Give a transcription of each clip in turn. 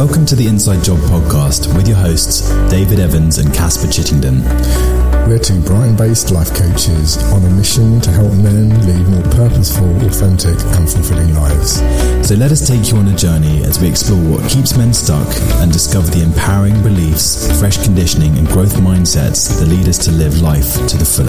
Welcome to the Inside Job Podcast with your hosts, David Evans and Casper Chittenden. We're two Brighton-based life coaches on a mission to help men lead more purposeful, authentic and fulfilling lives. So let us take you on a journey as we explore what keeps men stuck and discover the empowering beliefs, fresh conditioning and growth mindsets that lead us to live life to the fullest.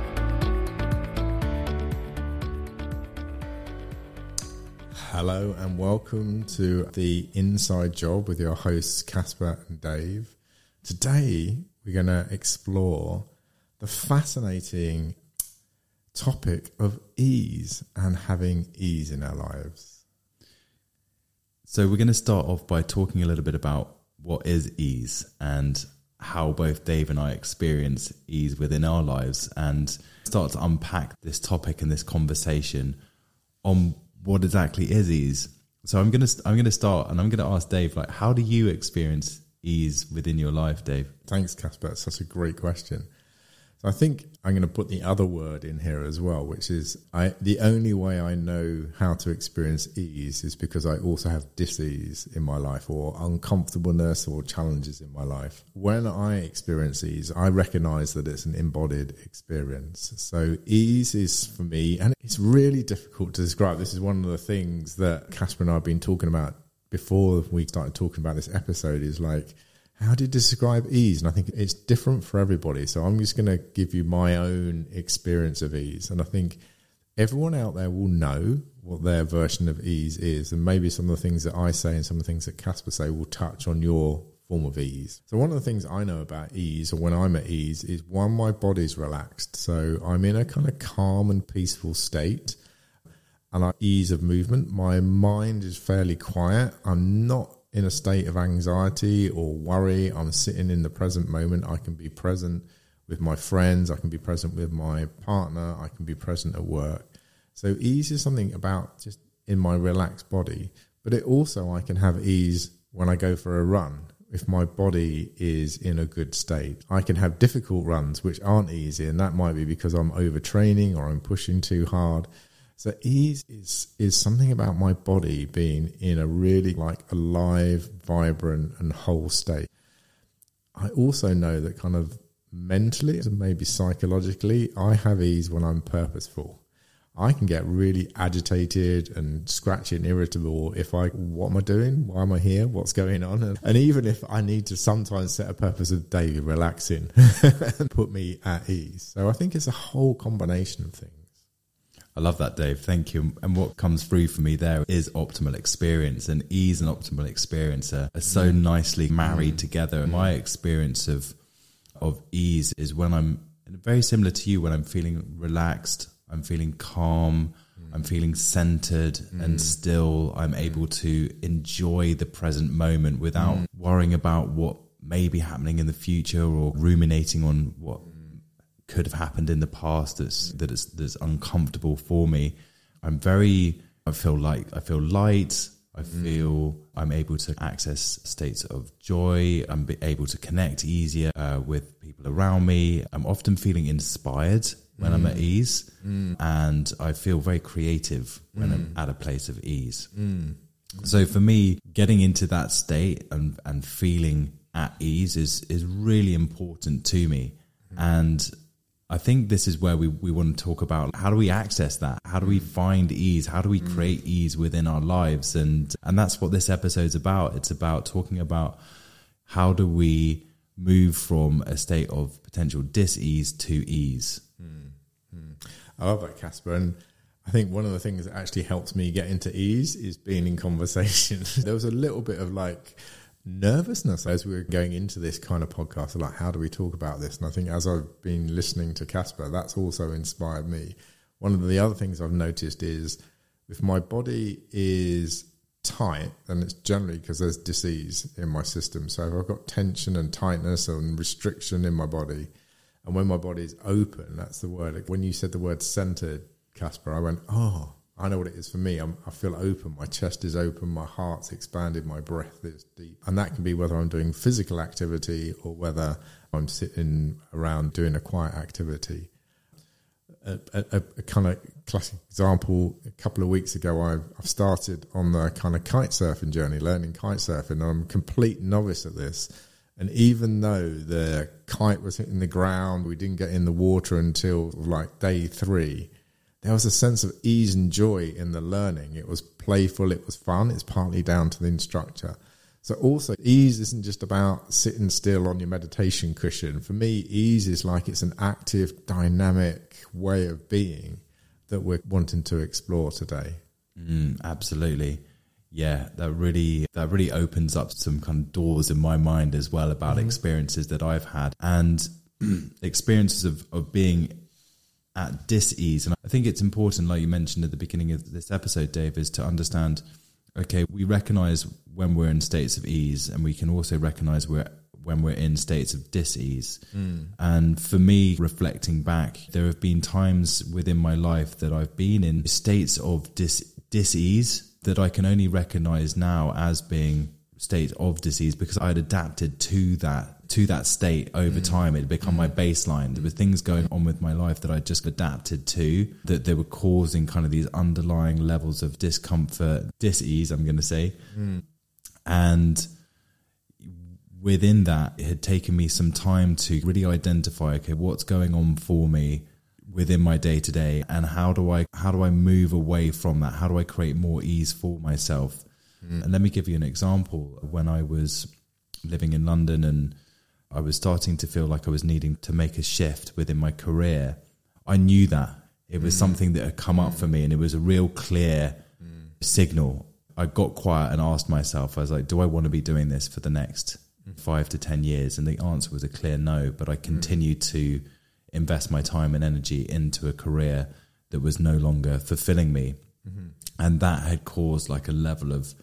Hello and welcome to the Inside Job with your hosts Casper and Dave. Today we're going to explore the fascinating topic of ease and having ease in our lives. So we're going to start off by talking a little bit about what is ease and how both Dave and I experience ease within our lives and start to unpack this topic and this conversation on what exactly is ease. So I'm gonna start, and I'm gonna ask Dave, like, how do you experience ease within your life, Dave? Thanks, Casper. That's such a great question. So I think I'm gonna put the other word in here as well, which is the only way I know how to experience ease is because I also have dis-ease in my life, or uncomfortableness, or challenges in my life. When I experience ease, I recognise that it's an embodied experience. So ease is for me, and it's really difficult to describe. This is one of the things that Casper and I have been talking about before we started talking about this episode, is like, how do you describe ease? And I think it's different for everybody. So I'm just going to give you my own experience of ease. And I think everyone out there will know what their version of ease is. And maybe some of the things that I say and some of the things that Casper say will touch on your form of ease. So one of the things I know about ease, or when I'm at ease, is one, my body's relaxed. So I'm in a kind of calm and peaceful state. And I ease of movement. My mind is fairly quiet. I'm not in a state of anxiety or worry. I'm sitting in the present moment. I can be present with my friends. I can be present with my partner. I can be present at work. So ease is something about just in my relaxed body, but it also, I can have ease when I go for a run. If my body is in a good state, I can have difficult runs, which aren't easy. And that might be because I'm overtraining or I'm pushing too hard. So ease is something about my body being in a really alive, vibrant and whole state. I also know that kind of mentally and maybe psychologically, I have ease when I'm purposeful. I can get really agitated and scratchy and irritable if what am I doing? Why am I here? What's going on? And even if I need to sometimes set a purpose of day, relaxing and put me at ease. So I think it's a whole combination of things. I love that, Dave. Thank you. And what comes through for me there is optimal experience, and ease and optimal experience are so nicely married together. And my experience of ease is when I'm very similar to you, when I'm feeling relaxed, I'm feeling calm, I'm feeling centered and still. I'm able to enjoy the present moment without worrying about what may be happening in the future or ruminating on what could have happened in the past that's uncomfortable for me. I feel light, I'm able to access states of joy. I'm able to connect easier with people around me. I'm often feeling inspired when I'm at ease, and I feel very creative when I'm at a place of ease. So for me, getting into that state and feeling at ease is really important to me. And I think this is where we want to talk about, how do we access that? How do we find ease? How do we create ease within our lives? And that's what this episode's about. It's about talking about how do we move from a state of potential dis-ease to ease. I love that, Casper. And I think one of the things that actually helps me get into ease is being in conversation. There was a little bit of nervousness as we were going into this kind of podcast, like, how do we talk about this? And I think as I've been listening to Casper, that's also inspired me. One of the other things I've noticed is if my body is tight, then it's generally because there's disease in my system. So if I've got tension and tightness and restriction in my body, and when my body is open, that's the word. Like when you said the word centered, Casper, I went, oh, I know what it is for me. I feel open. My chest is open. My heart's expanded. My breath is deep. And that can be whether I'm doing physical activity or whether I'm sitting around doing a quiet activity. a kind of classic example. A couple of weeks ago, I've started on the kind of kite surfing journey, learning kite surfing. I'm a complete novice at this. And even though the kite was hitting the ground, we didn't get in the water until like day three, there was a sense of ease and joy in the learning. It was playful, it was fun. It's partly down to the instructor. So also, ease isn't just about sitting still on your meditation cushion. For me, ease is like it's an active, dynamic way of being that we're wanting to explore today. Absolutely. Yeah, that really opens up some kind of doors in my mind as well about experiences that I've had and experiences of being at dis-ease. And I think it's important, like you mentioned at the beginning of this episode, Dave, is to understand, okay, we recognize when we're in states of ease, and we can also recognize when we're in states of dis-ease. And for me, reflecting back, there have been times within my life that I've been in states of dis-ease that I can only recognize now as being state of disease because I'd adapted to that state over time. It'd become my baseline. There were things going on with my life that I just adapted to, that they were causing kind of these underlying levels of discomfort, dis-ease, I'm going to say. And within that, it had taken me some time to really identify, okay, what's going on for me within my day to day, and how do I move away from that? How do I create more ease for myself? And let me give you an example. When I was living in London and I was starting to feel like I was needing to make a shift within my career, I knew that it was something that had come up for me, and it was a real clear signal. I got quiet and asked myself, I was like, do I want to be doing this for the next 5 to 10 years? And the answer was a clear no, but I continued to invest my time and energy into a career that was no longer fulfilling me. And that had caused like a level of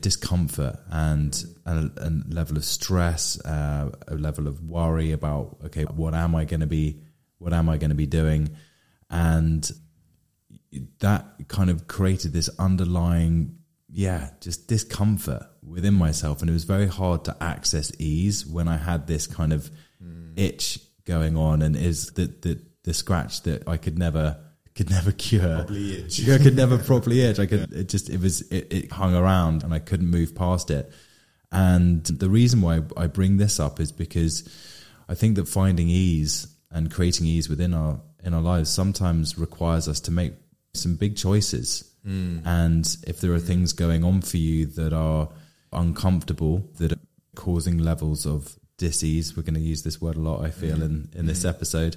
discomfort and a level of stress, a level of worry about, okay, what am I going to be doing? And that kind of created this underlying just discomfort within myself, and it was very hard to access ease when I had this kind of itch going on, and is the scratch that I could never cure. I could never properly itch. It hung around and I couldn't move past it. And the reason why I bring this up is because I think that finding ease and creating ease within our lives sometimes requires us to make some big choices. And if there are things going on for you that are uncomfortable, that are causing levels of dis-ease, we're going to use this word a lot, I feel, in this episode,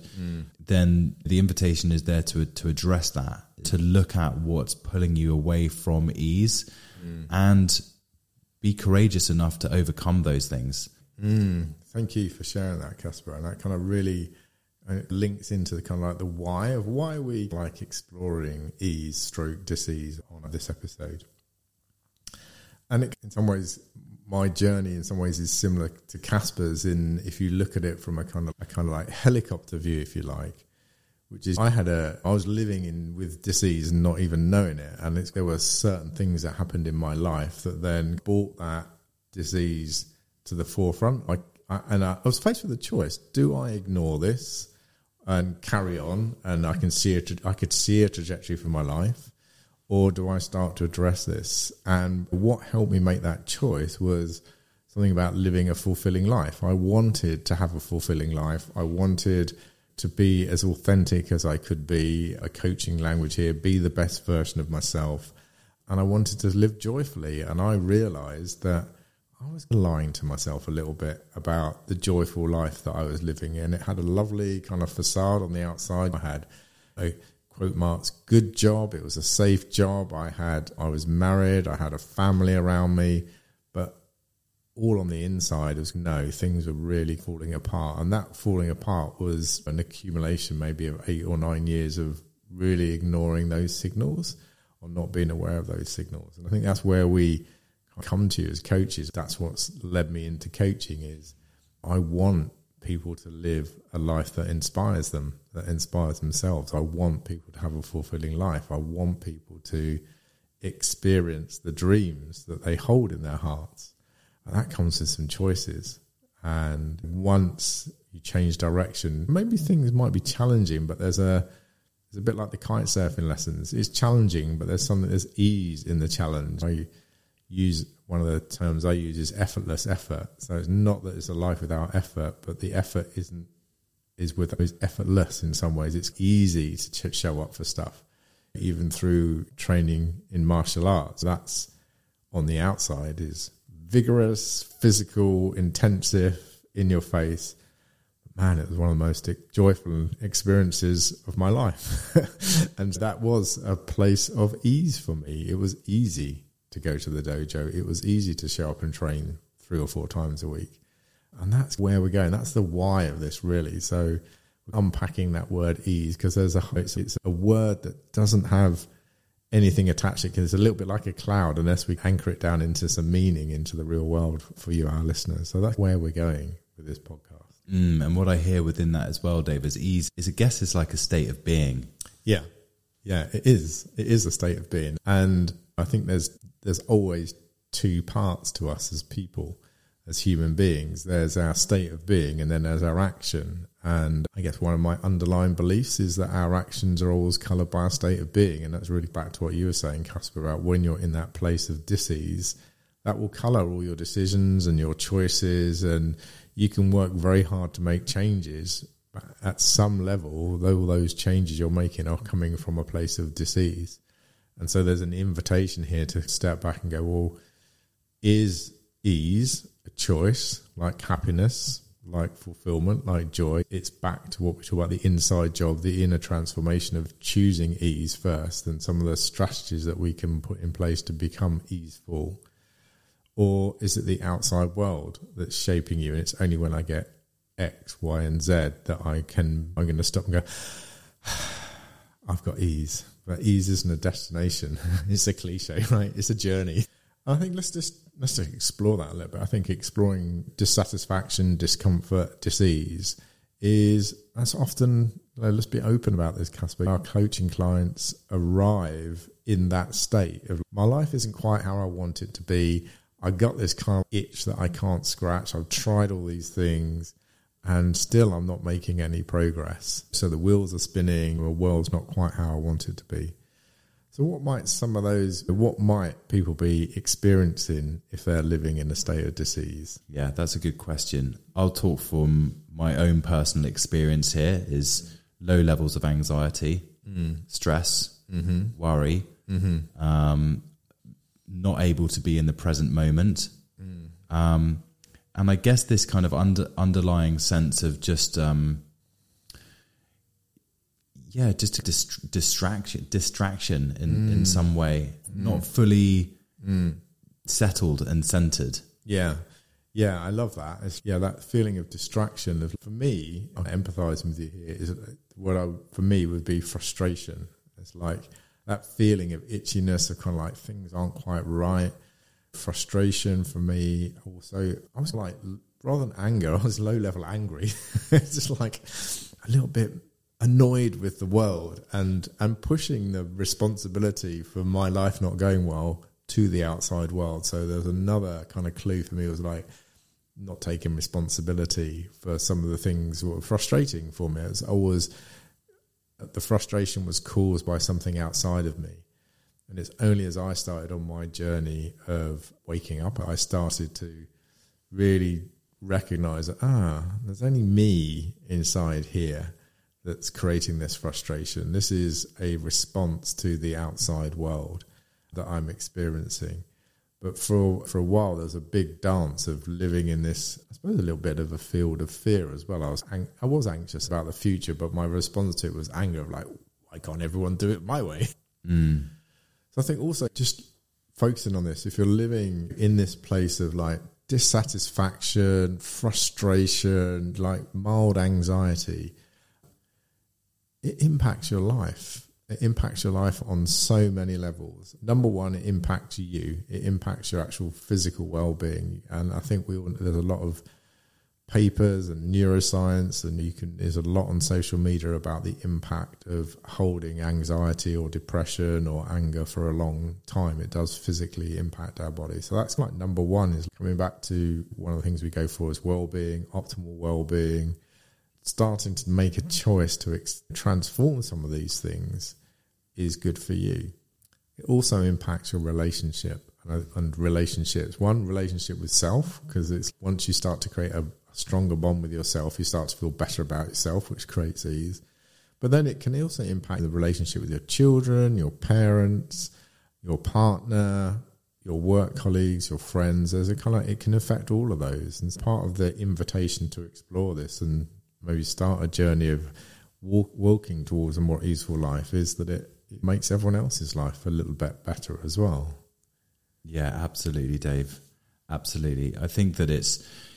then the invitation is there to address that, to look at what's pulling you away from ease, and be courageous enough to overcome those things. Thank you for sharing that, Casper, and that kind of really links into the kind of like the why we like exploring ease / dis-ease on this episode. And it, in some ways, my journey in some ways is similar to Casper's, in if you look at it from a kind of like helicopter view, if you like, which is I was living with disease and not even knowing it, and there were certain things that happened in my life that then brought that disease to the forefront. I was faced with a choice: do I ignore this and carry on, and I could see a trajectory for my life? Or do I start to address this? And what helped me make that choice was something about living a fulfilling life. I wanted to have a fulfilling life. I wanted to be as authentic as I could be, a coaching language here, be the best version of myself. And I wanted to live joyfully. And I realized that I was lying to myself a little bit about the joyful life that I was living in. It had a lovely kind of facade on the outside. I had a quote marks good job, it was a safe job, I was married, I had a family around me, but all on the inside was no, things were really falling apart. And that falling apart was an accumulation maybe of 8 or 9 years of really ignoring those signals or not being aware of those signals. And I think that's where we come to you as coaches. That's what's led me into coaching, is I want people to live a life that inspires them, that inspires themselves. I want people to have a fulfilling life. I want people to experience the dreams that they hold in their hearts. And that comes with some choices. And once you change direction, maybe things might be challenging, but there's a It's a bit like the kite surfing lessons. It's challenging, but there's ease in the challenge. One of the terms I use is effortless effort. So it's not that it's a life without effort, but the effort is effortless in some ways. It's easy to show up for stuff, even through training in martial arts. That's on the outside is vigorous, physical, intensive, in your face. Man, it was one of the most joyful experiences of my life. And that was a place of ease for me. It was easy to go to the dojo. It was easy to show up and train 3 or 4 times a week. And that's where we're going. That's the why of this, really. So unpacking that word ease, because it's a word that doesn't have anything attached to it, because it's a little bit like a cloud unless we anchor it down into some meaning, into the real world for you, our listeners. So that's where we're going with this podcast. And what I hear within that as well, Dave, is ease. I guess it's like a state of being. Yeah, it is. It is a state of being. And I think there's always 2 parts to us as people, as human beings. There's our state of being, and then there's our action. And I guess one of my underlying beliefs is that our actions are always coloured by our state of being. And that's really back to what you were saying, Casper, about when you're in that place of dis-ease, that will colour all your decisions and your choices. And you can work very hard to make changes, but at some level, though, those changes you're making are coming from a place of dis-ease. And so there's an invitation here to step back and go, well, is ease a choice, like happiness, like fulfillment, like joy? It's back to what we talk about, the inside job, the inner transformation of choosing ease first, and some of the strategies that we can put in place to become easeful. Or is it the outside world that's shaping you? And it's only when I get X, Y, and Z that I'm going to stop and go, I've got ease. But ease isn't a destination. It's a cliche, right? It's a journey. I think let's just explore that a little bit. I think exploring dissatisfaction, discomfort, dis-ease that's often, let's be open about this, Casper. Our coaching clients arrive in that state of, my life isn't quite how I want it to be. I got this kind of itch that I can't scratch. I've tried all these things, and still I'm not making any progress. So the wheels are spinning, the world's not quite how I want it to be. So what might people be experiencing if they're living in a state of dis-ease? Yeah, that's a good question. I'll talk from my own personal experience here is low levels of anxiety, stress, worry, not able to be in the present moment. And I guess this kind of underlying sense of just, just a distraction in some way, not fully settled and centered. Yeah, I love that. That feeling of distraction. For me, I'm empathizing with you here, is for me would be frustration. It's like that feeling of itchiness, of kind of like things aren't quite right. Frustration for me also. I was like, rather than anger, I was low level angry. It's just like a little bit annoyed with the world and pushing the responsibility for my life not going well to the outside world. So there's another kind of clue for me. It was like not taking responsibility for some of the things that were frustrating for me. It's always the frustration was caused by something outside of me. And it's only as I started on my journey of waking up, I started to really recognize that, there's only me inside here that's creating this frustration. This is a response to the outside world that I'm experiencing. But for a while, there's a big dance of living in this, I suppose, a little bit of a field of fear as well. I was anxious about the future, but my response to it was anger of like, why can't everyone do it my way? I think also just focusing on this, if you're living in this place of like dissatisfaction, frustration, like mild anxiety, it impacts your life. It impacts your life on so many levels. Number one, it impacts you. It impacts your actual physical well-being. And I think there's a lot of papers and neuroscience, and there's a lot on social media about the impact of holding anxiety or depression or anger for a long time. It does physically impact our body. So that's like number one, is coming back to one of the things we go for is well-being, optimal well-being, starting to make a choice to transform some of these things is good for you. It also impacts your relationship and relationships. One, relationship with self, because it's once you start to create a stronger bond with yourself, you start to feel better about yourself, which creates ease. But then it can also impact the relationship with your children, your parents, your partner, your work colleagues, your friends. There's a kind of, it can affect all of those. And it's part of the invitation to explore this and maybe start a journey of walking towards a more easeful life is that it makes everyone else's life a little bit better as well. Yeah, absolutely, Dave. Absolutely. I think that it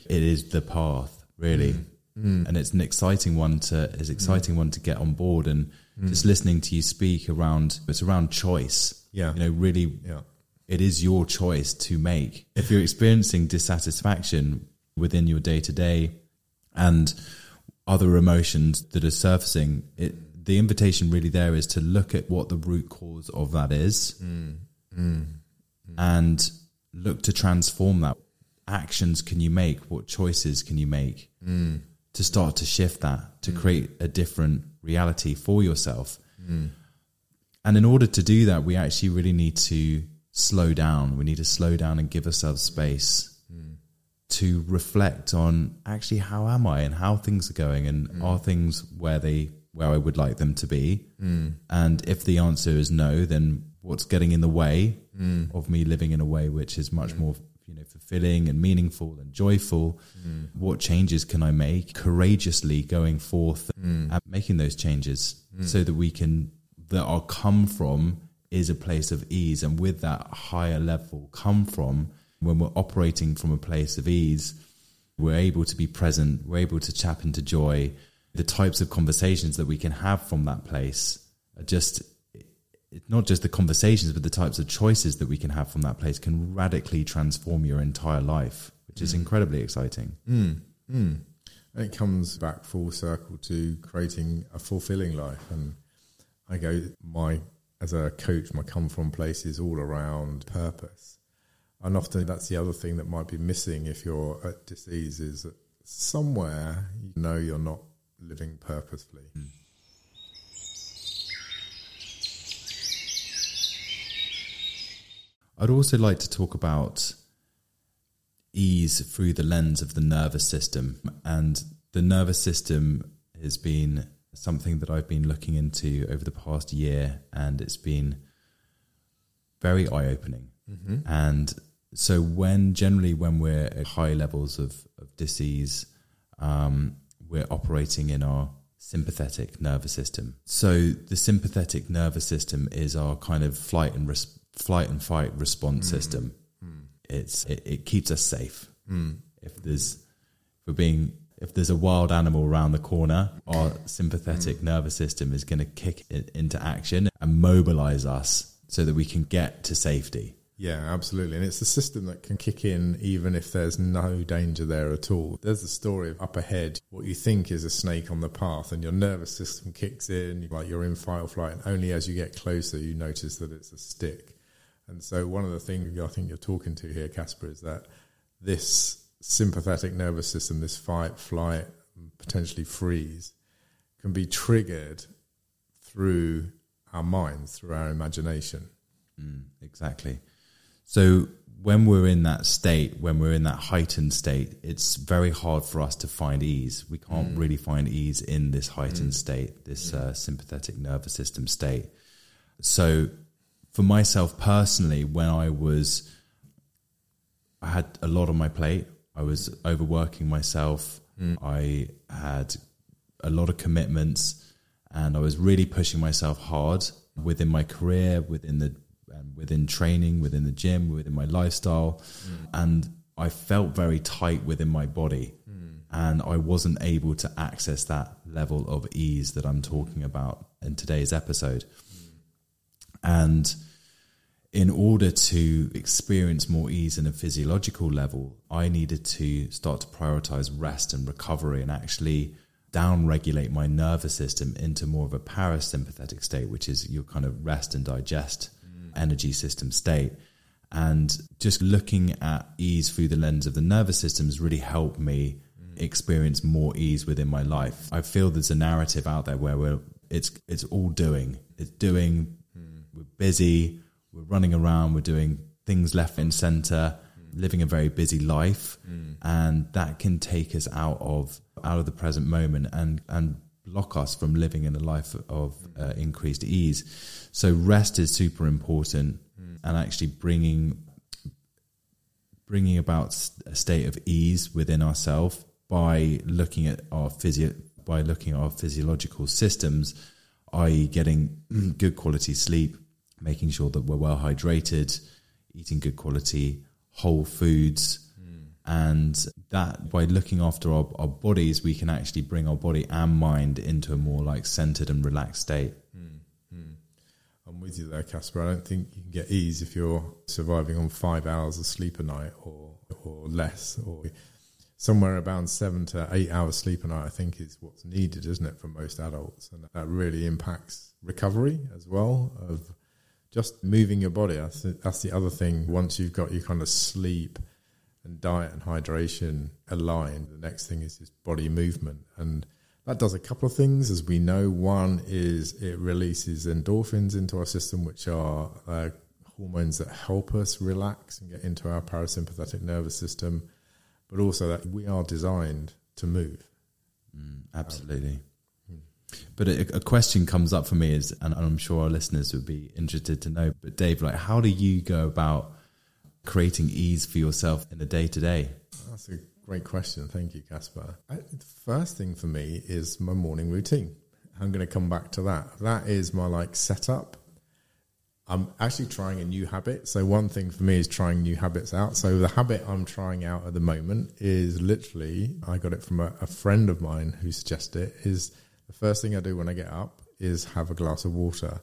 is the path, really. Mm. And it's an exciting one to get on board, and just listening to you speak around choice. Yeah. You know, really, yeah. It is your choice to make. If you're experiencing dissatisfaction within your day-to-day and other emotions that are surfacing, the invitation really there is to look at what the root cause of that is and look to transform that. Actions can you make? What choices can you make to start to shift that, to create a different reality for yourself? And in order to do that, we actually really need to slow down. We need to slow down and give ourselves space to reflect on actually how am I and how things are going, and are things where I would like them to be? And if the answer is no, then what's getting in the way of me living in a way which is much more, you know, fulfilling and meaningful and joyful? What changes can I make courageously going forth and making those changes so that we can, that I'll come from is a place of ease. And with that higher level come from, when we're operating from a place of ease, we're able to be present, we're able to tap into joy. The types of conversations that we can have from that place are just, not just the conversations, but the types of choices that we can have from that place can radically transform your entire life, which is incredibly exciting. And it comes back full circle to creating a fulfilling life. And I go, as a coach, my come from place is all around purpose. And often that's the other thing that might be missing if you're at disease, is that somewhere you know you're not living purposefully. I'd also like to talk about ease through the lens of the nervous system. And the nervous system has been something that I've been looking into over the past year, and it's been very eye-opening. Mm-hmm. And so when we're at high levels of disease, we're operating in our sympathetic nervous system. So the sympathetic nervous system is our kind of flight and fight response system. It keeps us safe. If there's a wild animal around the corner, our sympathetic nervous system is going to kick it into action and mobilize us so that we can get to safety. Yeah, absolutely. And it's a system that can kick in even if there's no danger there at all. There's the story of up ahead, what you think is a snake on the path, and your nervous system kicks in, like you're in fight or flight, and only as you get closer you notice that it's a stick. And so one of the things I think you're talking to here, Casper, is that this sympathetic nervous system, this fight, flight, potentially freeze, can be triggered through our minds, through our imagination. Exactly. So when we're in that state, when we're in that heightened state, it's very hard for us to find ease. We can't really find ease in this heightened state, this sympathetic nervous system state. So for myself personally, when I had a lot on my plate, I was overworking myself, I had a lot of commitments, and I was really pushing myself hard within my career, within training, within the gym, within my lifestyle. And I felt very tight within my body, and I wasn't able to access that level of ease that I'm talking about in today's episode. And in order to experience more ease in a physiological level, I needed to start to prioritize rest and recovery, and actually down-regulate my nervous system into more of a parasympathetic state, which is your kind of rest and digest energy system state. And just looking at ease through the lens of the nervous system has really helped me experience more ease within my life. I feel there's a narrative out there where it's all doing. It's doing, we're busy, we're running around, we're doing things left and centre, living a very busy life. And that can take us out of the present moment and block us from living in a life of increased ease. So rest is super important, and actually bringing about a state of ease within ourselves by looking at our physiological systems, i.e. getting good quality sleep, making sure that we're well hydrated, eating good quality whole foods. And that by looking after our bodies, we can actually bring our body and mind into a more like centered and relaxed state. I'm with you there, Casper. I don't think you can get ease if you're surviving on 5 hours of sleep a night or less, or somewhere around 7 to 8 hours sleep a night, I think, is what's needed, isn't it, for most adults? And that really impacts recovery as well, of just moving your body. That's the other thing. Once you've got your kind of sleep and diet and hydration aligned, the next thing is just body movement. And that does a couple of things, as we know. One is it releases endorphins into our system, which are hormones that help us relax and get into our parasympathetic nervous system, but also that we are designed to move. Absolutely. But a question comes up for me is, and I'm sure our listeners would be interested to know, but Dave, like, how do you go about creating ease for yourself in the day-to-day? That's a great question. Thank you, Casper. The first thing for me is my morning routine. I'm going to come back to that. That is my setup. I'm actually trying a new habit. So one thing for me is trying new habits out. So the habit I'm trying out at the moment is literally, I got it from a friend of mine who suggested it, is the first thing I do when I get up is have a glass of water.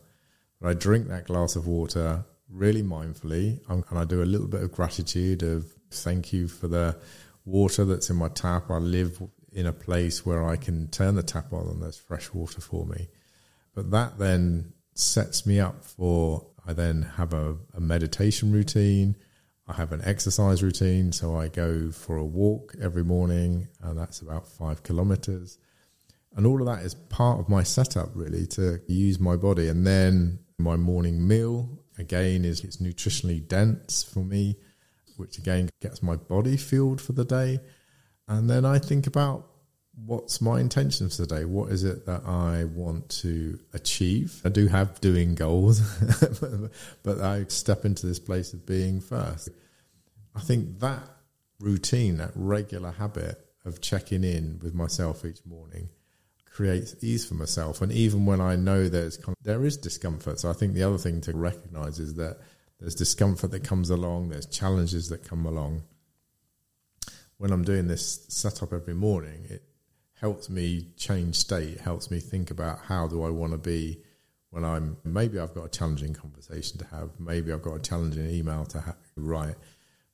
But I drink that glass of water really mindfully, and I do a little bit of gratitude of thank you for the water that's in my tap. I live in a place where I can turn the tap on and there's fresh water for me. But that then sets me up for, I then have a meditation routine. I have an exercise routine. So I go for a walk every morning, and that's about 5 kilometers. And all of that is part of my setup, really, to use my body. And then my morning meal, again, it's nutritionally dense for me, which again gets my body fueled for the day. And then I think about what's my intention for the day. What is it that I want to achieve? I do have doing goals, but I step into this place of being first. I think that routine, that regular habit of checking in with myself each morning, creates ease for myself. And even when I know there is discomfort, so I think the other thing to recognize is that there's discomfort that comes along, there's challenges that come along. When I'm doing this setup every morning, it helps me change state, helps me think about how do I want to be when maybe I've got a challenging conversation to have, maybe I've got a challenging email to write,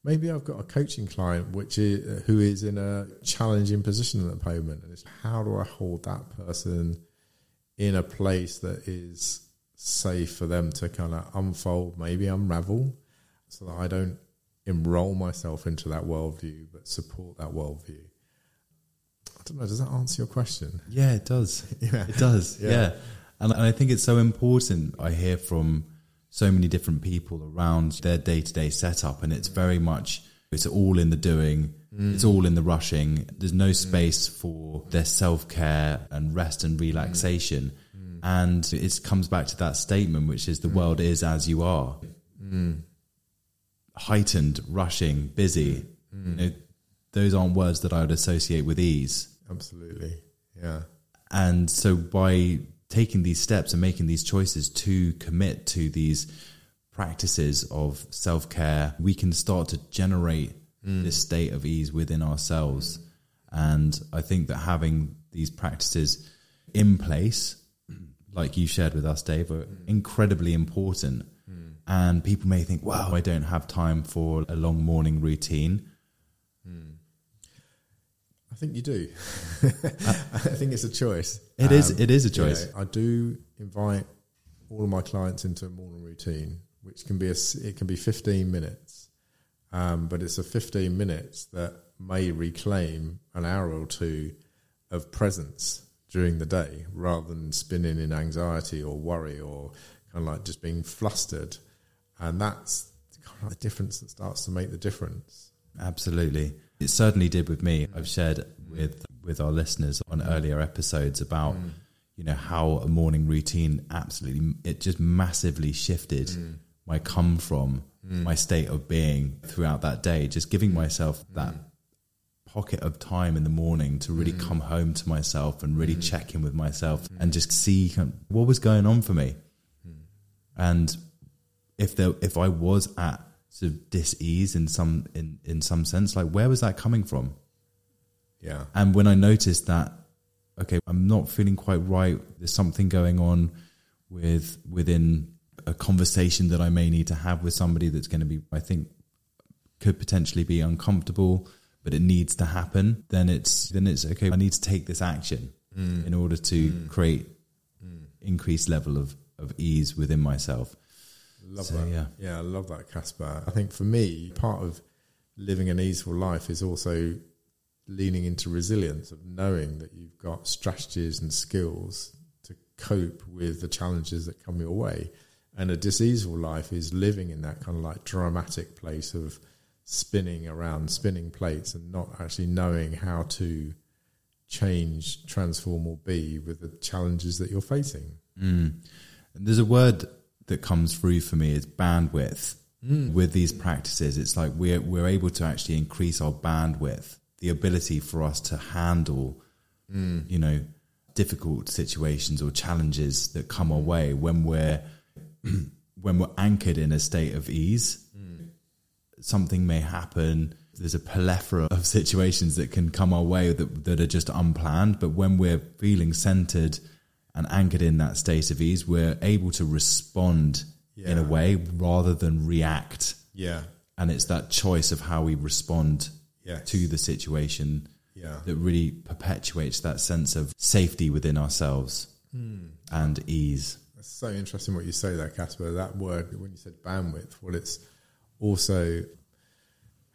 maybe I've got a coaching client who is in a challenging position at the moment, and it's how do I hold that person in a place that is safe for them to kind of unfold, maybe unravel, so that I don't enroll myself into that worldview, but support that worldview. I don't know, does that answer your question? Yeah, it does. Yeah. It does, yeah. And I think it's so important. I hear from so many different people around their day-to-day setup, and it's very much, it's all in the doing, it's all in the rushing. There's no space for their self-care and rest and relaxation. And it comes back to that statement, which is the world is as you are. Heightened, rushing, busy. You know, those aren't words that I would associate with ease. Absolutely, yeah. And so by taking these steps and making these choices to commit to these practices of self-care, we can start to generate this state of ease within ourselves. And I think that having these practices in place, like you shared with us, Dave, are incredibly important. And people may think, wow, I don't have time for a long morning routine. I think you do. I think it's a choice. It is a choice. You know, I do invite all of my clients into a morning routine, which can be 15 minutes, but it's a 15 minutes that may reclaim an hour or two of presence during the day rather than spinning in anxiety or worry or kind of like just being flustered. And that's kind of the difference that starts to make the difference. Absolutely. It certainly did with me. I've shared with our listeners on earlier episodes about, you know, how a morning routine absolutely, it just massively shifted my come from, my state of being throughout that day. Just giving myself that pocket of time in the morning to really come home to myself and really check in with myself and just see what was going on for me. And if I was at sort of dis-ease in some sense, like where was that coming from? Yeah. And when I noticed that, okay, I'm not feeling quite right, there's something going on within a conversation that I may need to have with somebody that's going to be, I think, could potentially be uncomfortable, but it needs to happen, then it's okay, I need to take this action in order to create increased level of ease within myself. Love that. Yeah, I love that, Casper. I think for me, part of living an easeful life is also leaning into resilience, of knowing that you've got strategies and skills to cope with the challenges that come your way. And a diseaseful life is living in that kind of like dramatic place of spinning around, spinning plates, and not actually knowing how to change, transform, or be with the challenges that you're facing. And there's a word that comes through for me is bandwidth. With these practices, it's like we're able to actually increase our bandwidth, the ability for us to handle, you know, difficult situations or challenges that come our way when we're anchored in a state of ease. Something may happen. There's a plethora of situations that can come our way that are just unplanned. But when we're feeling centered and anchored in that state of ease, we're able to respond in a way rather than react. Yeah. And it's that choice of how we respond to the situation that really perpetuates that sense of safety within ourselves and ease. That's so interesting what you say there, Casper. That word, when you said bandwidth, well, it's also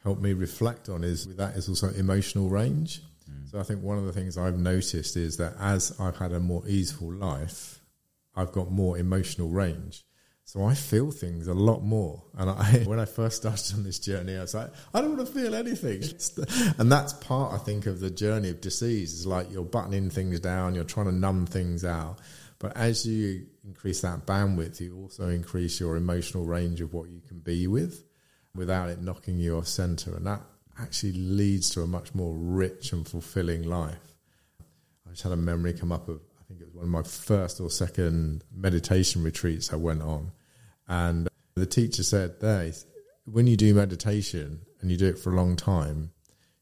helped me reflect on is that is also emotional range. So I think one of the things I've noticed is that as I've had a more easeful life, I've got more emotional range. So I feel things a lot more. And when I first started on this journey, I was like, I don't want to feel anything. And that's part, I think, of the journey of disease. It's like you're buttoning things down, you're trying to numb things out. But as you increase that bandwidth, you also increase your emotional range of what you can be with without it knocking you off centre. And that actually leads to a much more rich and fulfilling life. I just had a memory come up of, I think it was one of my first or second meditation retreats I went on. And the teacher said there, when you do meditation and you do it for a long time,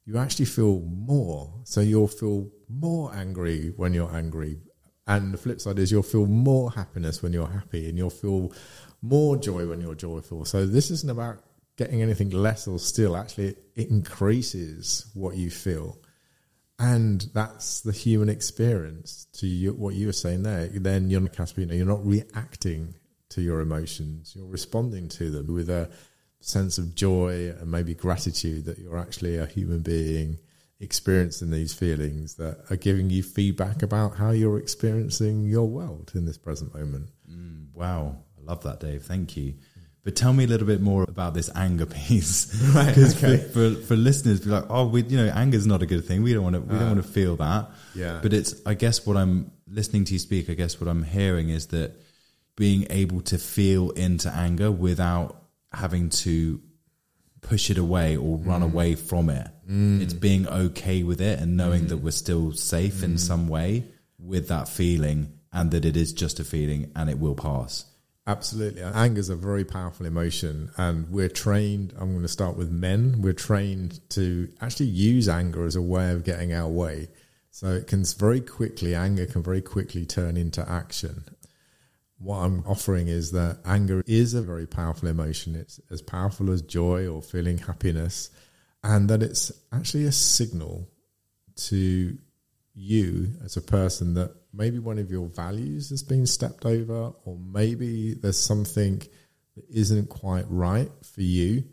you actually feel more. So you'll feel more angry when you're angry. And the flip side is you'll feel more happiness when you're happy, and you'll feel more joy when you're joyful. So this isn't about getting anything less or still, actually it increases what you feel. And that's the human experience to you, what you were saying there. Then you're not reacting to your emotions. You're responding to them with a sense of joy and maybe gratitude that you're actually a human being experiencing these feelings that are giving you feedback about how you're experiencing your world in this present moment. Wow. I love that, Dave. Thank you. But tell me a little bit more about this anger piece, right? Okay. For listeners, be like, anger is not a good thing. We don't want to feel that. Yeah. But it's, I guess, what I'm listening to you speak. I guess what I'm hearing is that being able to feel into anger without having to push it away or run away from it. It's being okay with it and knowing that we're still safe in some way with that feeling, and that it is just a feeling and it will pass. Absolutely. Anger is a very powerful emotion, and we're trained, I'm going to start with men, we're trained to actually use anger as a way of getting our way. So it can very quickly turn into action. What I'm offering is that anger is a very powerful emotion. It's as powerful as joy or feeling happiness, and that it's actually a signal to you as a person that maybe one of your values has been stepped over, or maybe there's something that isn't quite right for you.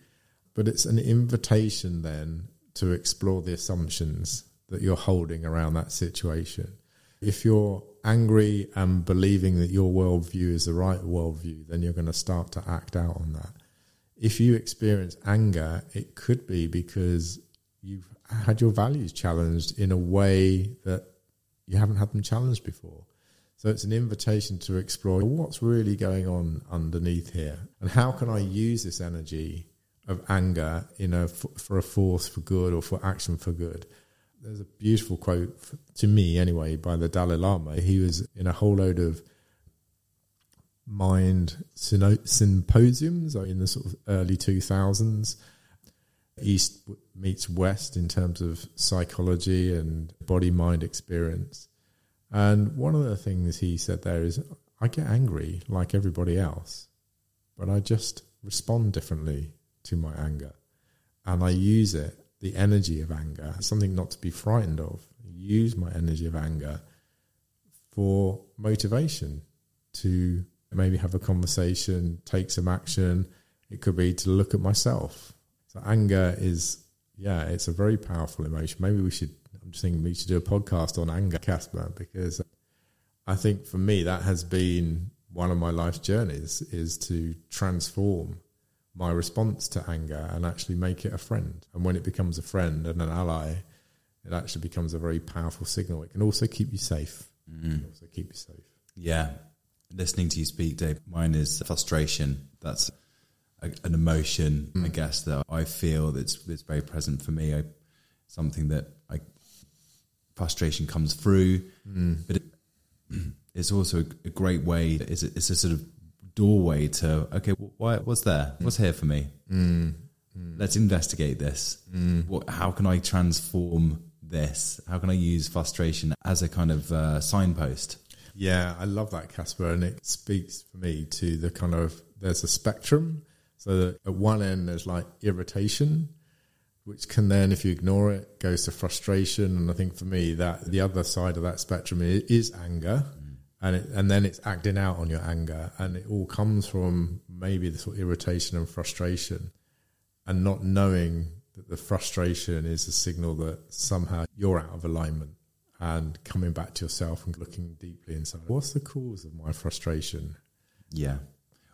But it's an invitation then to explore the assumptions that you're holding around that situation. If you're angry and believing that your worldview is the right worldview, then you're going to start to act out on that. If you experience anger, it could be because you've had your values challenged in a way that you haven't had them challenged before. So it's an invitation to explore what's really going on underneath here, and how can I use this energy of anger for a force for good, or for action for good. There's a beautiful quote, to me anyway, by the Dalai Lama. He was in a whole load of mind symposiums in the sort of early 2000s. East meets West in terms of psychology and body-mind experience. And one of the things he said there is, I get angry like everybody else, but I just respond differently to my anger. And I use it, the energy of anger, something not to be frightened of. I use my energy of anger for motivation to maybe have a conversation, take some action. It could be to look at myself. So anger is, it's a very powerful emotion. Maybe I'm just thinking we should do a podcast on anger, Casper, because I think for me that has been one of my life's journeys, is to transform my response to anger and actually make it a friend. And when it becomes a friend and an ally, it actually becomes a very powerful signal. It can also keep you safe. Mm-hmm. It can also keep you safe. Yeah. Listening to you speak, Dave, mine is frustration. That's an emotion, I guess, that I feel that's very present for me. Frustration comes through, but it's also a great way. It's a sort of doorway to, okay, what's there? What's here for me? Let's investigate this. How can I transform this? How can I use frustration as a kind of signpost? Yeah, I love that, Casper, and it speaks for me to the kind of, there's a spectrum. So that at one end there's like irritation, which can then, if you ignore it, goes to frustration. And I think for me that the other side of that spectrum is anger, and then it's acting out on your anger, and it all comes from maybe the sort of irritation and frustration, and not knowing that the frustration is a signal that somehow you're out of alignment. And coming back to yourself and looking deeply inside, what's the cause of my frustration? Yeah.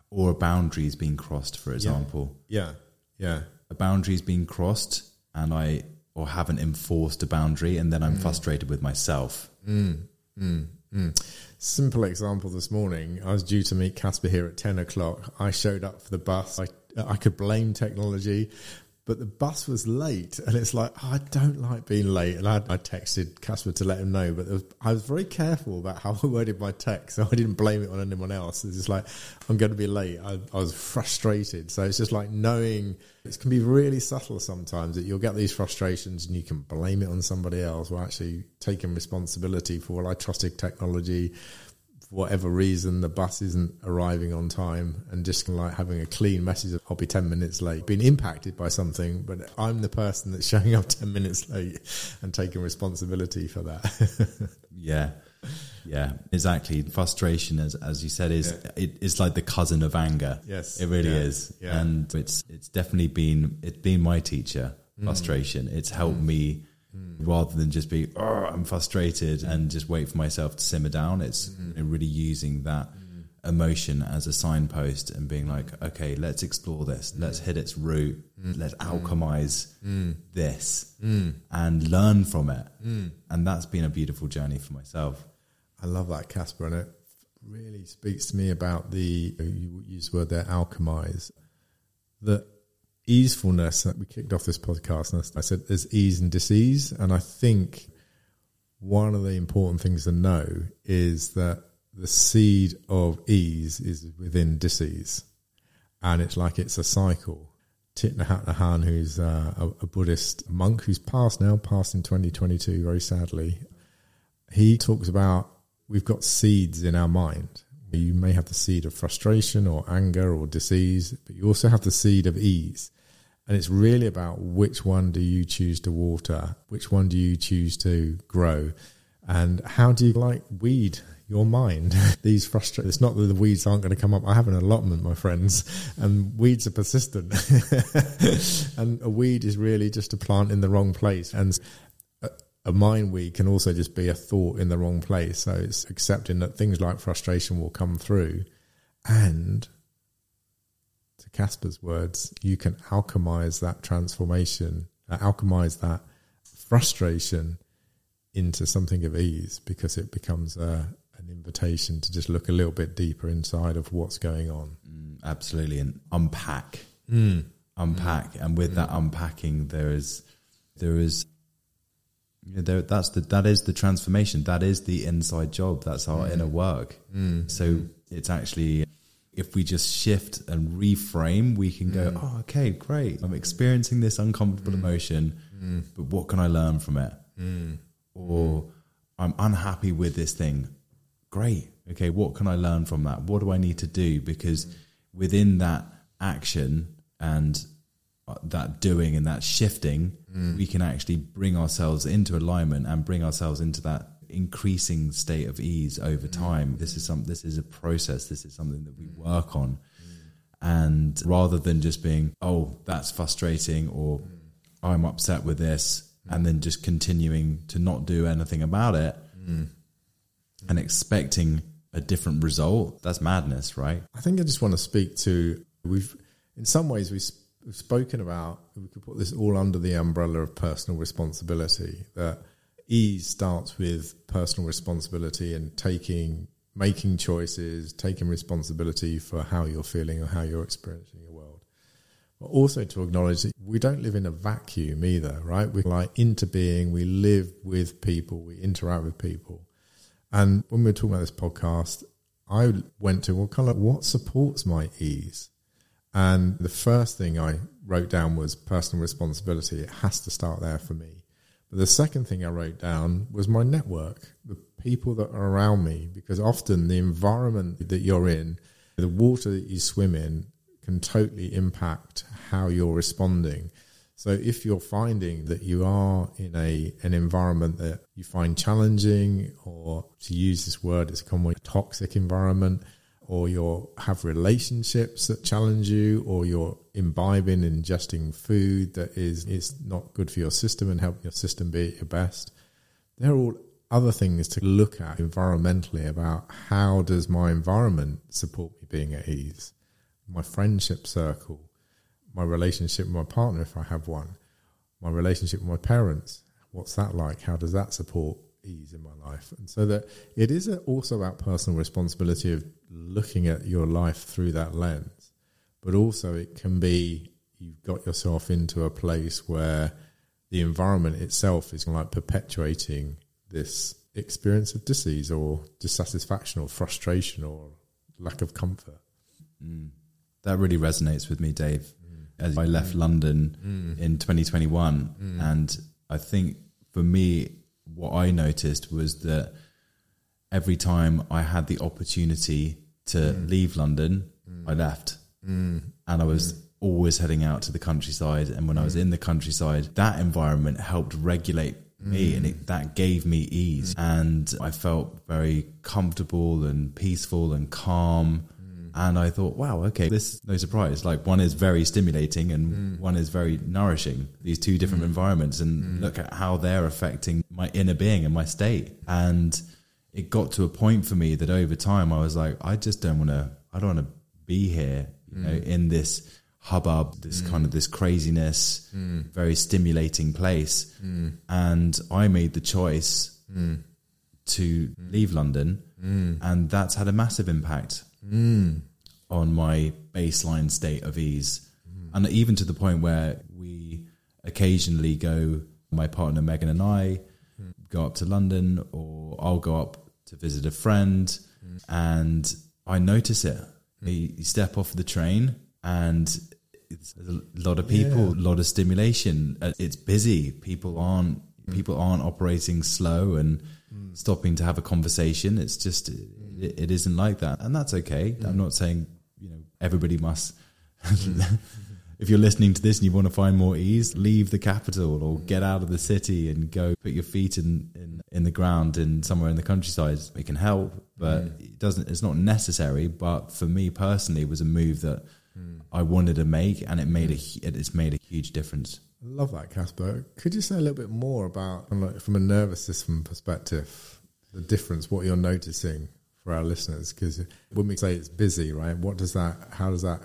Or a boundary is being crossed, for example. Yeah. A boundary is being crossed and I haven't enforced a boundary, and then I'm frustrated with myself. Simple example this morning. I was due to meet Casper here at 10 o'clock. I showed up for the bus. I could blame technology, but the bus was late, and it's like, I don't like being late. And I texted Casper to let him know, but I was very careful about how I worded my text, so I didn't blame it on anyone else. It's just like, I'm going to be late. I was frustrated. So it's just like knowing, it can be really subtle sometimes that you'll get these frustrations and you can blame it on somebody else, or actually taking responsibility for, I trusted technology. For whatever reason, the bus isn't arriving on time, and just like having a clean message of, I'll be 10 minutes late, being impacted by something, but I'm the person that's showing up 10 minutes late and taking responsibility for that. Yeah, exactly. Frustration, as you said, is it's like the cousin of anger. Yes, it really is. Yeah. And it's definitely been my teacher, frustration. It's helped me. Rather than just be, I'm frustrated and just wait for myself to simmer down. It's really using that emotion as a signpost and being like, okay, let's explore this. Let's hit its root. Let's alchemize this and learn from it. And that's been a beautiful journey for myself. I love that, Casper. And it really speaks to me about you used the word there, alchemize. The easefulness. We kicked off this podcast and I said there's ease and disease, and I think one of the important things to know is that the seed of ease is within disease, and it's like it's a cycle. Thich Nhat Hanh, who's a Buddhist monk who's passed in 2022, very sadly, he talks about we've got seeds in our mind. You may have the seed of frustration or anger or disease, but you also have the seed of ease. And it's really about which one do you choose to water? Which one do you choose to grow? And how do you weed your mind? These frustrate. It's not that the weeds aren't going to come up. I have an allotment, my friends, and weeds are persistent. And a weed is really just a plant in the wrong place. And a mind weed can also just be a thought in the wrong place. So it's accepting that things like frustration will come through. And to Casper's words, you can alchemize that transformation, alchemize that frustration into something of ease, because it becomes an invitation to just look a little bit deeper inside of what's going on. Absolutely. And unpack. And with that unpacking, that is the transformation. That is the inside job. That's our inner work. So it's actually, if we just shift and reframe, we can go, oh, okay, great. I'm experiencing this uncomfortable emotion, but what can I learn from it? Or I'm unhappy with this thing. Great. Okay, what can I learn from that? What do I need to do? Because within that action and that doing and that shifting, we can actually bring ourselves into alignment and bring ourselves into that increasing state of ease over time. This is a process. This is something that we work on. And rather than just being, oh, that's frustrating, or I'm upset with this, and then just continuing to not do anything about it and expecting a different result. That's madness, right? I think I just want to speak to, we've spoken about, we could put this all under the umbrella of personal responsibility, that ease starts with personal responsibility and making choices, taking responsibility for how you're feeling or how you're experiencing your world. But also to acknowledge that we don't live in a vacuum either, right? We're into being, we live with people, we interact with people. And when we were talking about this podcast, I went to, what supports my ease? And the first thing I wrote down was personal responsibility. It has to start there for me. But the second thing I wrote down was my network, the people that are around me, because often the environment that you're in, the water that you swim in, can totally impact how you're responding. So if you're finding that you are in an environment that you find challenging, or to use this word, it's a common word, toxic environment, or you have relationships that challenge you, or you're imbibing, ingesting food that is not good for your system and help your system be at your best, they're all other things to look at environmentally about how does my environment support me being at ease? My friendship circle, my relationship with my partner if I have one, my relationship with my parents, what's that like? How does that support ease in my life? And so that it is also about personal responsibility of looking at your life through that lens, but also it can be you've got yourself into a place where the environment itself is perpetuating this experience of disease or dissatisfaction or frustration or lack of comfort. That really resonates with me, Dave, as I left London in 2021. And I think for me, what I noticed was that every time I had the opportunity to leave London, I left. And I was always heading out to the countryside. And when I was in the countryside, that environment helped regulate me, and that gave me ease. And I felt very comfortable and peaceful and calm. And I thought, wow, okay, this is no surprise. One is very stimulating and one is very nourishing. These two different environments, and look at how they're affecting my inner being and my state. And it got to a point for me that over time I was like, I don't want to be here, in this hubbub, this kind of this craziness, very stimulating place. And I made the choice to leave London, and that's had a massive impact on my baseline state of ease. And even to the point where we occasionally go, my partner Megan and I go up to London, or I'll go up to visit a friend, and I notice it. You step off the train and it's a lot of people, a lot of stimulation. It's busy. People aren't operating slow and stopping to have a conversation. It's just, it isn't like that. And that's okay. I'm not saying, everybody must if you're listening to this and you want to find more ease, leave the capital or get out of the city and go put your feet in the ground in somewhere in the countryside. It can help, but it doesn't. It's not necessary. But for me personally, it was a move that I wanted to make, and it made it's made a huge difference. I love that, Casper. Could you say a little bit more about, from a nervous system perspective, the difference, what you're noticing for our listeners? Because when we say it's busy, right, how does that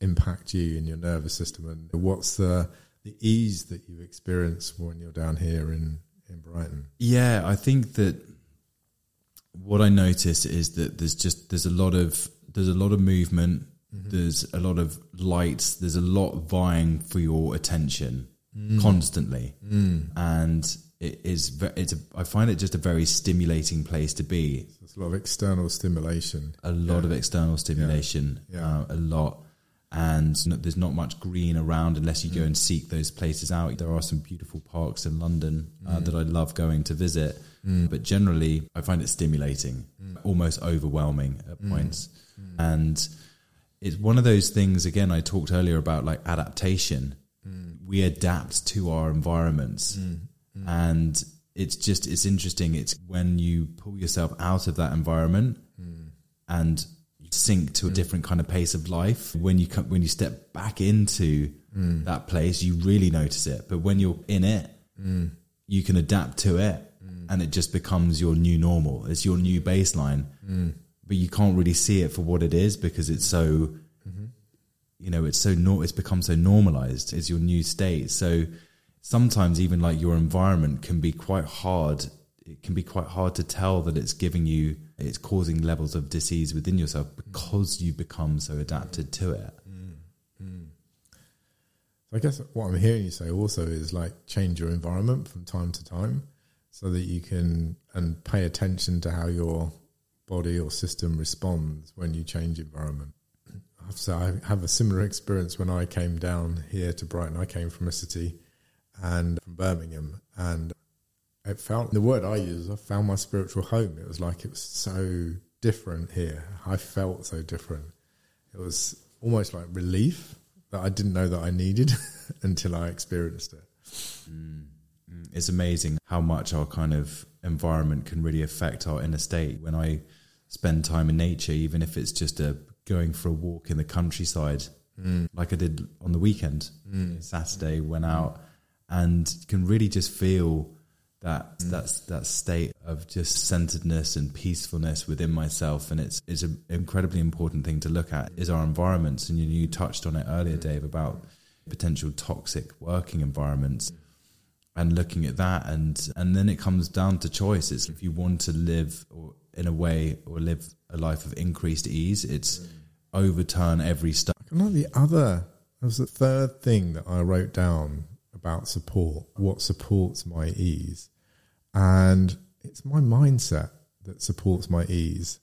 impact you and your nervous system? And what's the ease that you experience when you're down here in Brighton? Yeah, I think that what I notice is that there's a lot of movement, there's a lot of lights, there's a lot vying for your attention. Constantly, and I find it just a very stimulating place to be. So it's a lot of external stimulation. A lot, and there's not much green around unless you go and seek those places out. There are some beautiful parks in London that I love going to visit, but generally I find it stimulating, almost overwhelming at points, and it's one of those things. Again, I talked earlier about like adaptation. We adapt to our environments, and it's interesting. It's when you pull yourself out of that environment and you sink to a different kind of pace of life. When you step back into that place, you really notice it. But when you're in it, you can adapt to it, and it just becomes your new normal. It's your new baseline, but you can't really see it for what it is because it's so. It's become so normalized as your new state. So sometimes even like your environment can be quite hard. It can be quite hard to tell that it's causing levels of disease within yourself because you become so adapted to it. So I guess what I'm hearing you say also is like change your environment from time to time so that you can, and pay attention to how your body or system responds when you change environment. So I have a similar experience when I came down here to Brighton. I came from a city and from Birmingham, and it felt, the word I use, I found my spiritual home. It was like it was so different here. I felt so different. It was almost like relief that I didn't know that I needed until I experienced it. It's amazing how much our kind of environment can really affect our inner state. When I spend time in nature, even if it's just going for a walk in the countryside, like I did on the weekend, Saturday, went out, and can really just feel that that state of just centeredness and peacefulness within myself. And it's an incredibly important thing to look at is our environments. And you touched on it earlier, Dave, about potential toxic working environments and looking at that. And then it comes down to choice. It's if you want to live live a life of increased ease, it's overturn every step. That was the third thing that I wrote down about support, what supports my ease. And it's my mindset that supports my ease.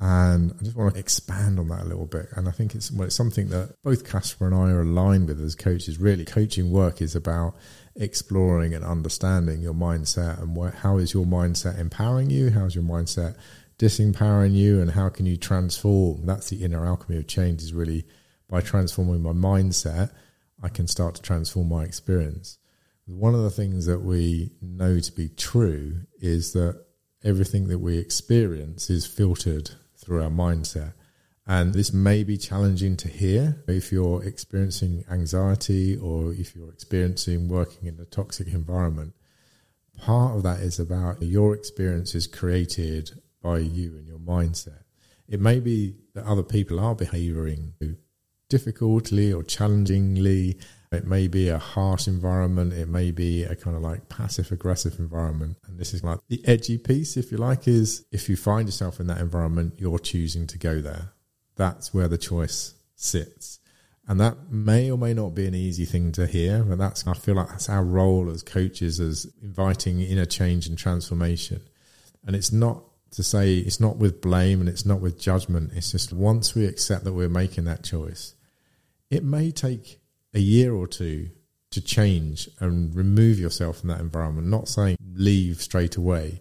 And I just want to expand on that a little bit. And I think it's something that both Casper and I are aligned with as coaches. Really, coaching work is about exploring and understanding your mindset and how is your mindset empowering you? How's your mindset disempowering you? And how can you transform? That's the inner alchemy of change, is really by transforming my mindset, I can start to transform my experience. One of the things that we know to be true is that everything that we experience is filtered through our mindset. And this may be challenging to hear if you're experiencing anxiety or if you're experiencing working in a toxic environment. Part of that is about your experience is created by you and your mindset. It may be that other people are behaving difficultly or challengingly. It may be a harsh environment. It may be a kind of like passive-aggressive environment. And this is like the edgy piece, if you like, is if you find yourself in that environment, you're choosing to go there. That's where the choice sits. And that may or may not be an easy thing to hear, but I feel like that's our role as coaches, as inviting inner change and transformation. And it's not to say, it's not with blame and it's not with judgment. It's just once we accept that we're making that choice, it may take a year or two to change and remove yourself from that environment, not saying leave straight away.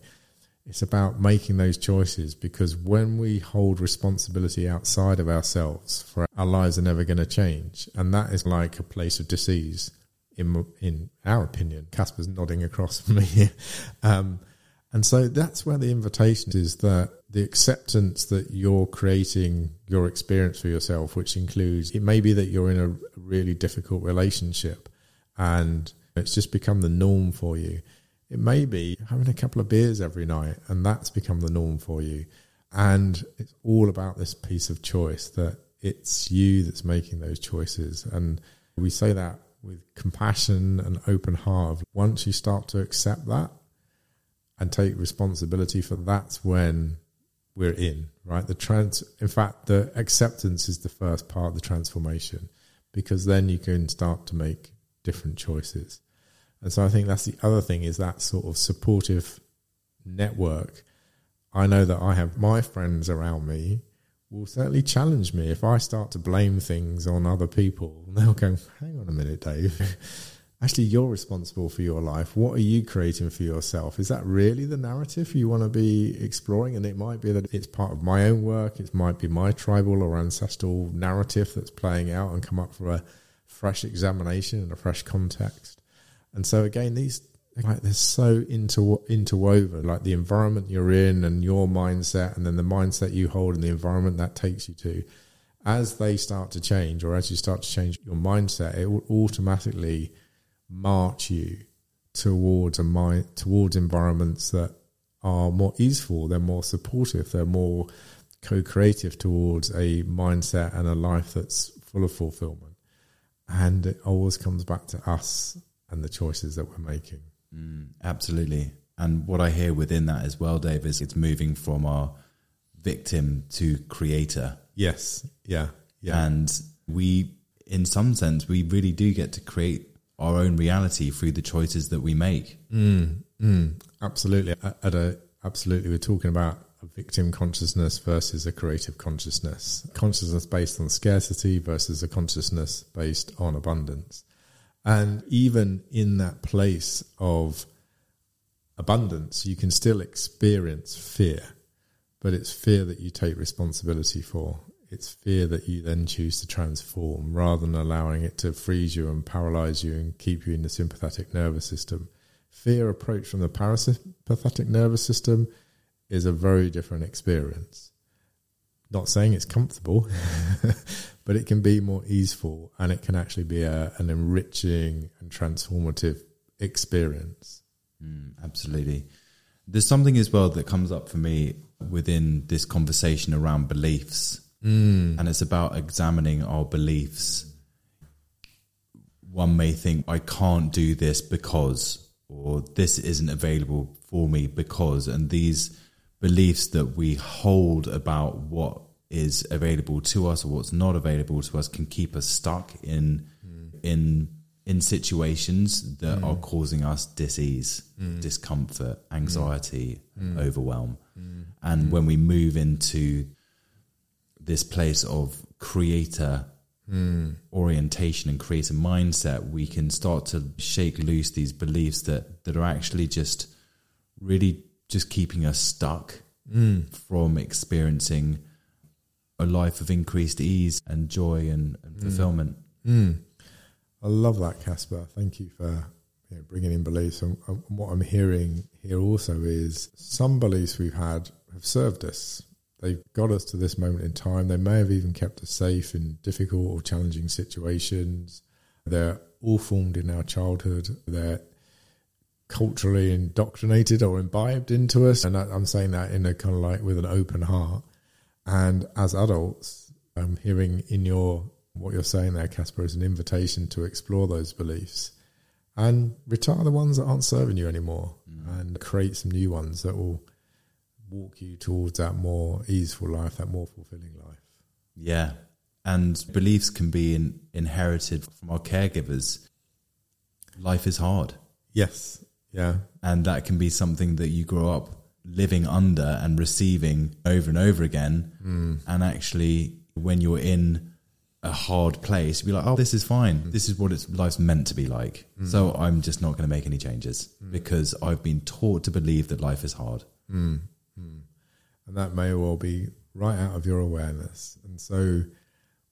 It's about making those choices, because when we hold responsibility outside of ourselves for our lives, are never going to change. And that is like a place of disease, in our opinion. Casper's nodding across from me here. And so that's where the invitation is, that the acceptance that you're creating your experience for yourself, which includes, it may be that you're in a really difficult relationship and it's just become the norm for you. It may be having a couple of beers every night and that's become the norm for you. And it's all about this piece of choice, that it's you that's making those choices. And we say that with compassion and open heart. Once you start to accept that and take responsibility for, that's when we're in, right? In fact, the acceptance is the first part of the transformation, because then you can start to make different choices. And so I think that's the other thing, is that sort of supportive network. I know that I have my friends around me will certainly challenge me if I start to blame things on other people. And they'll go, hang on a minute, Dave. Actually, you're responsible for your life. What are you creating for yourself? Is that really the narrative you want to be exploring? And it might be that it's part of my own work. It might be my tribal or ancestral narrative that's playing out and come up for a fresh examination and a fresh context. And so again, these, like, they're so interwoven, like the environment you're in and your mindset, and then the mindset you hold and the environment that takes you to. As they start to change, or as you start to change your mindset, it will automatically march you towards towards environments that are more easeful, they're more supportive, they're more co-creative towards a mindset and a life that's full of fulfillment. And it always comes back to us and the choices that we're making. Absolutely. And what I hear within that as well, Dave, is it's moving from our victim to creator. Yes. Yeah. And we, in some sense, we really do get to create our own reality through the choices that we make. Absolutely. Absolutely. We're talking about a victim consciousness versus a creative consciousness. Consciousness based on scarcity versus a consciousness based on abundance. And even in that place of abundance, you can still experience fear, but it's fear that you take responsibility for. It's fear that you then choose to transform, rather than allowing it to freeze you and paralyze you and keep you in the sympathetic nervous system. Fear approached from the parasympathetic nervous system is a very different experience. Not saying it's comfortable, but it can be more easeful, and it can actually be an enriching and transformative experience. Absolutely. There's something as well that comes up for me within this conversation around beliefs, and it's about examining our beliefs. One may think, I can't do this because, or this isn't available for me because, and these beliefs that we hold about what is available to us or what's not available to us can keep us stuck in situations that are causing us dis-ease, discomfort, anxiety, overwhelm. And when we move into this place of creator orientation and creator mindset, we can start to shake loose these beliefs that are actually just really just keeping us stuck from experiencing a life of increased ease and joy and fulfillment. I love that, Casper. Thank you for bringing in beliefs. And what I'm hearing here also is some beliefs we've had have served us. They've got us to this moment in time. They may have even kept us safe in difficult or challenging situations. They're all formed in our childhood. They're culturally indoctrinated or imbibed into us. And I'm saying that in a kind of like with an open heart. And as adults, I'm hearing in what you're saying there, Casper, is an invitation to explore those beliefs and retire the ones that aren't serving you anymore and create some new ones that will walk you towards that more easeful life, that more fulfilling life. Yeah. And beliefs can be inherited from our caregivers. Life is hard. Yes. Yeah. And that can be something that you grow up living under and receiving over and over again. And actually, when you're in a hard place, you'll be like, oh, this is fine. This is what life's meant to be like. So I'm just not going to make any changes because I've been taught to believe that life is hard. And that may well be right out of your awareness. And so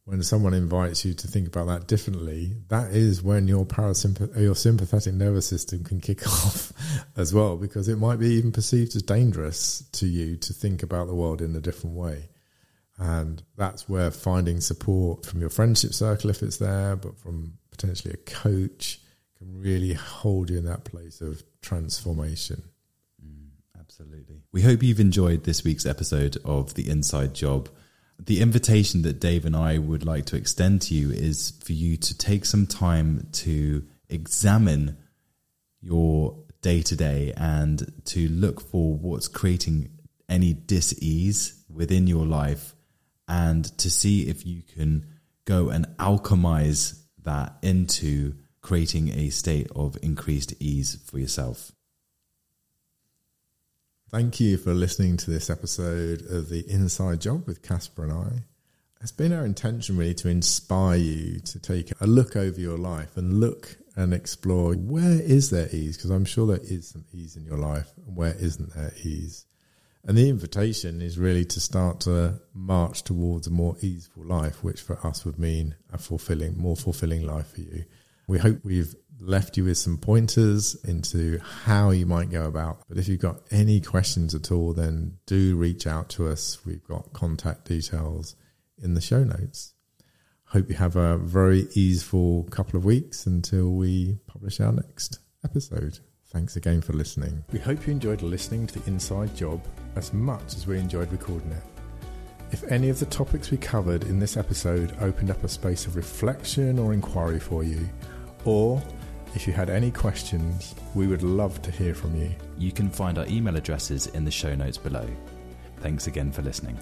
when someone invites you to think about that differently, that is when your sympathetic nervous system can kick off as well, because it might be even perceived as dangerous to you to think about the world in a different way. And that's where finding support from your friendship circle, if it's there, but from potentially a coach, can really hold you in that place of transformation. Absolutely. We hope you've enjoyed this week's episode of The Inside Job. The invitation that Dave and I would like to extend to you is for you to take some time to examine your day-to-day and to look for what's creating any dis-ease within your life, and to see if you can go and alchemize that into creating a state of increased ease for yourself. Thank you for listening to this episode of The Inside Job with Casper and I. It's been our intention really to inspire you to take a look over your life and look and explore where is there ease, because I'm sure there is some ease in your life, and where isn't there ease. And the invitation is really to start to march towards a more easeful life, which for us would mean a more fulfilling life for you. We hope we've left you with some pointers into how you might go about. But if you've got any questions at all, then do reach out to us. We've got contact details in the show notes. Hope you have a very easeful couple of weeks until we publish our next episode. Thanks again for listening. We hope you enjoyed listening to The Inside Job as much as we enjoyed recording it. If any of the topics we covered in this episode opened up a space of reflection or inquiry for you, or if you had any questions, we would love to hear from you. You can find our email addresses in the show notes below. Thanks again for listening.